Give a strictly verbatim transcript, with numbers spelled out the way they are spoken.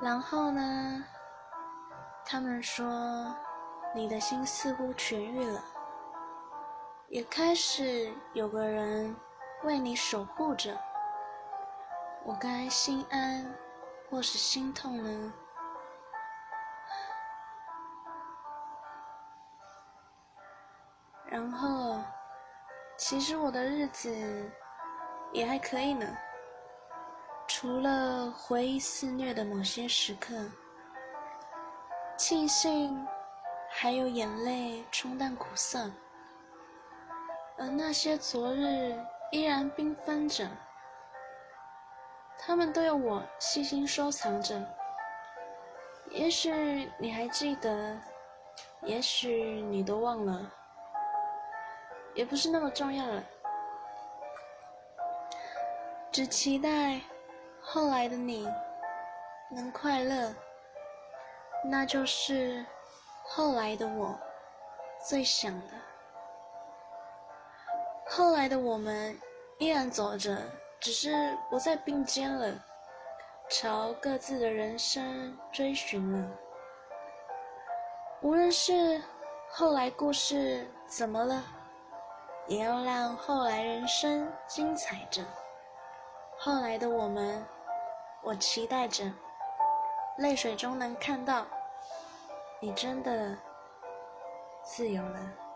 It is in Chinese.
然后呢，他们说你的心似乎痊愈了，也开始有个人为你守护着。我该心安或是心痛呢？然后其实我的日子也还可以呢，除了回忆肆虐的某些时刻，庆幸还有眼泪冲淡苦涩，而那些昨日依然缤纷着，他们都有我细心收藏着。也许你还记得，也许你都忘了，也不是那么重要了，只期待后来的你能快乐，那就是后来的我最想的。后来的我们依然走着，只是不再并肩了，朝各自的人生追寻了。无论是后来故事怎么了，也要让后来人生精彩着。后来的我们，我期待着，泪水中能看到，你真的自由了。